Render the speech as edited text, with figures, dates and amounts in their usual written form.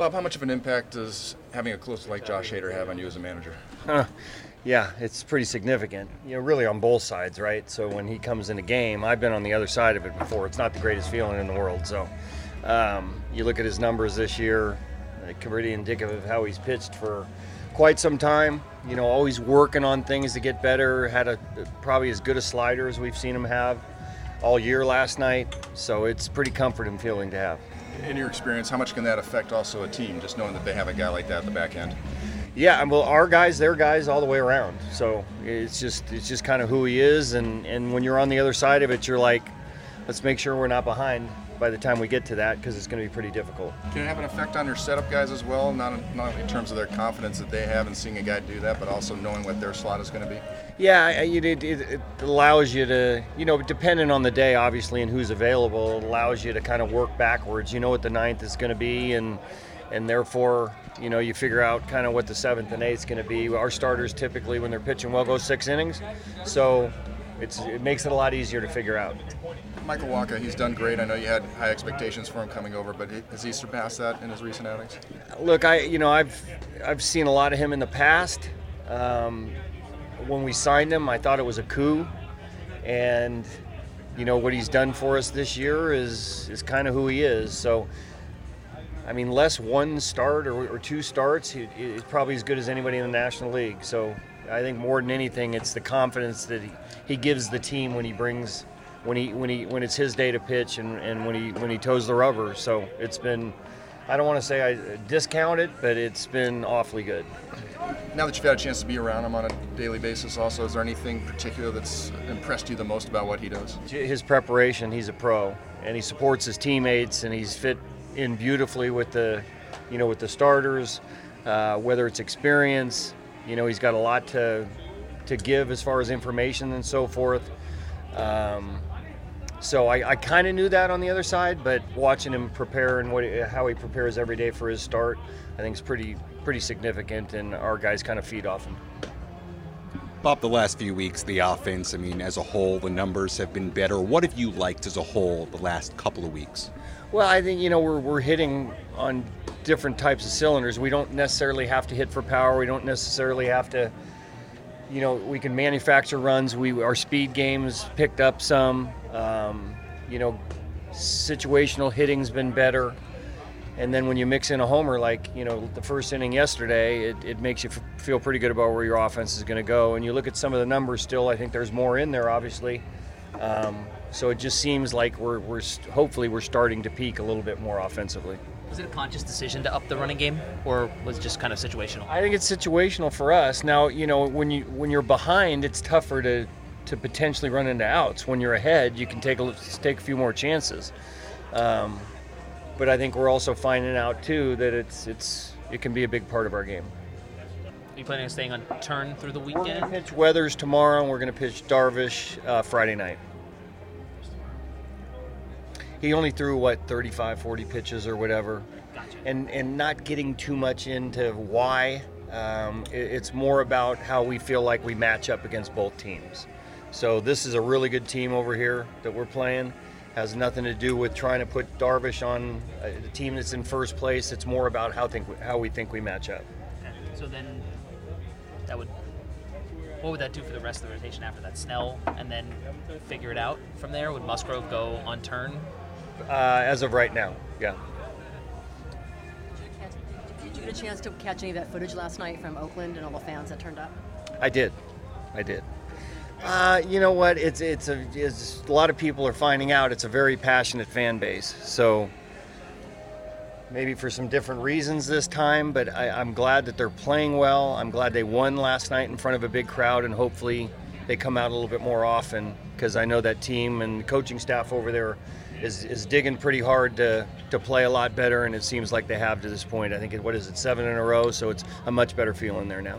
Bob, how much of an impact does having a closer like Josh Hader have on you as a manager? Yeah, it's pretty significant, really on both sides, right? So when he comes in a game, I've been on the other side of it before. It's not the greatest feeling in the world. So you look at his numbers this year, pretty indicative of how he's pitched for quite some time. Always working on things to get better. Had probably as good a slider as we've seen him have all year last night. So it's pretty comforting feeling to have. In your experience, how much can that affect also a team, just knowing that they have a guy like that at the back end? Yeah, well, our guys, their guys, all the way around. So it's just kind of who he is, and when you're on the other side of it, you're like, let's make sure we're not behind by the time we get to that, because it's going to be pretty difficult. Can it have an effect on your setup guys as well, not in terms of their confidence that they have in seeing a guy do that, but also knowing what their slot is going to be? Yeah, it allows you to, depending on the day, obviously, and who's available, it allows you to kind of work backwards. You know what the ninth is going to be, and therefore, you figure out kind of what the 7th and 8th is going to be. Our starters typically, when they're pitching well, go 6 innings. So it makes it a lot easier to figure out. Michael Wacha, he's done great. I know you had high expectations for him coming over, but has he surpassed that in his recent outings? Look, I've seen a lot of him in the past. When we signed him, I thought it was a coup. And, what he's done for us this year is kind of who he is. So, less one start or 2 starts, he's probably as good as anybody in the National League. So I think more than anything, it's the confidence that he gives the team when he brings, when it's his day to pitch and when he toes the rubber. So it's been, I don't want to say I discount it, but it's been awfully good. Now that you've had a chance to be around him on a daily basis also, is there anything particular that's impressed you the most about what he does? His preparation. He's a pro, and he supports his teammates, and he's fit in beautifully with the starters, whether it's experience. He's got a lot to give as far as information and so forth. So I kind of knew that on the other side, but watching him prepare and how he prepares every day for his start, I think is pretty significant, and our guys kind of feed off him. Bob, the last few weeks, the offense, as a whole, the numbers have been better. What have you liked as a whole the last couple of weeks? Well, I think, we're hitting on different types of cylinders. We don't necessarily have to hit for power. We don't necessarily have to, we can manufacture runs. Our speed game's picked up some. Situational hitting's been better. And then when you mix in a homer, like, the first inning yesterday, it makes you feel pretty good about where your offense is going to go. And you look at some of the numbers still, I think there's more in there, obviously. So it just seems like we're hopefully starting to peak a little bit more offensively. Was it a conscious decision to up the running game, or was it just kind of situational? I think it's situational for us. Now, when you're behind, it's tougher to potentially run into outs. When you're ahead, you can take a few more chances. But I think we're also finding out too that it can be a big part of our game. Are you planning on staying on turn through the weekend? We're going to pitch Weathers tomorrow, and we're going to pitch Darvish Friday night. He only threw, 35-40 pitches or whatever. Gotcha. And not getting too much into why. It's more about how we feel like we match up against both teams. So this is a really good team over here that we're playing. Has nothing to do with trying to put Darvish on a team that's in first place. It's more about how we think we match up. Okay. So then what would that do for the rest of the rotation after that? Snell, and then figure it out from there? Would Musgrove go on turn? As of right now, yeah. Did you get a chance to catch any of that footage last night from Oakland and all the fans that turned up? I did. You know what? It's a lot of people are finding out it's a very passionate fan base. So maybe for some different reasons this time, but I'm glad that they're playing well. I'm glad they won last night in front of a big crowd, and hopefully they come out a little bit more often, because I know that team and the coaching staff over there is digging pretty hard to play a lot better, and it seems like they have to this point. I think, 7 in a row, so it's a much better feeling there now.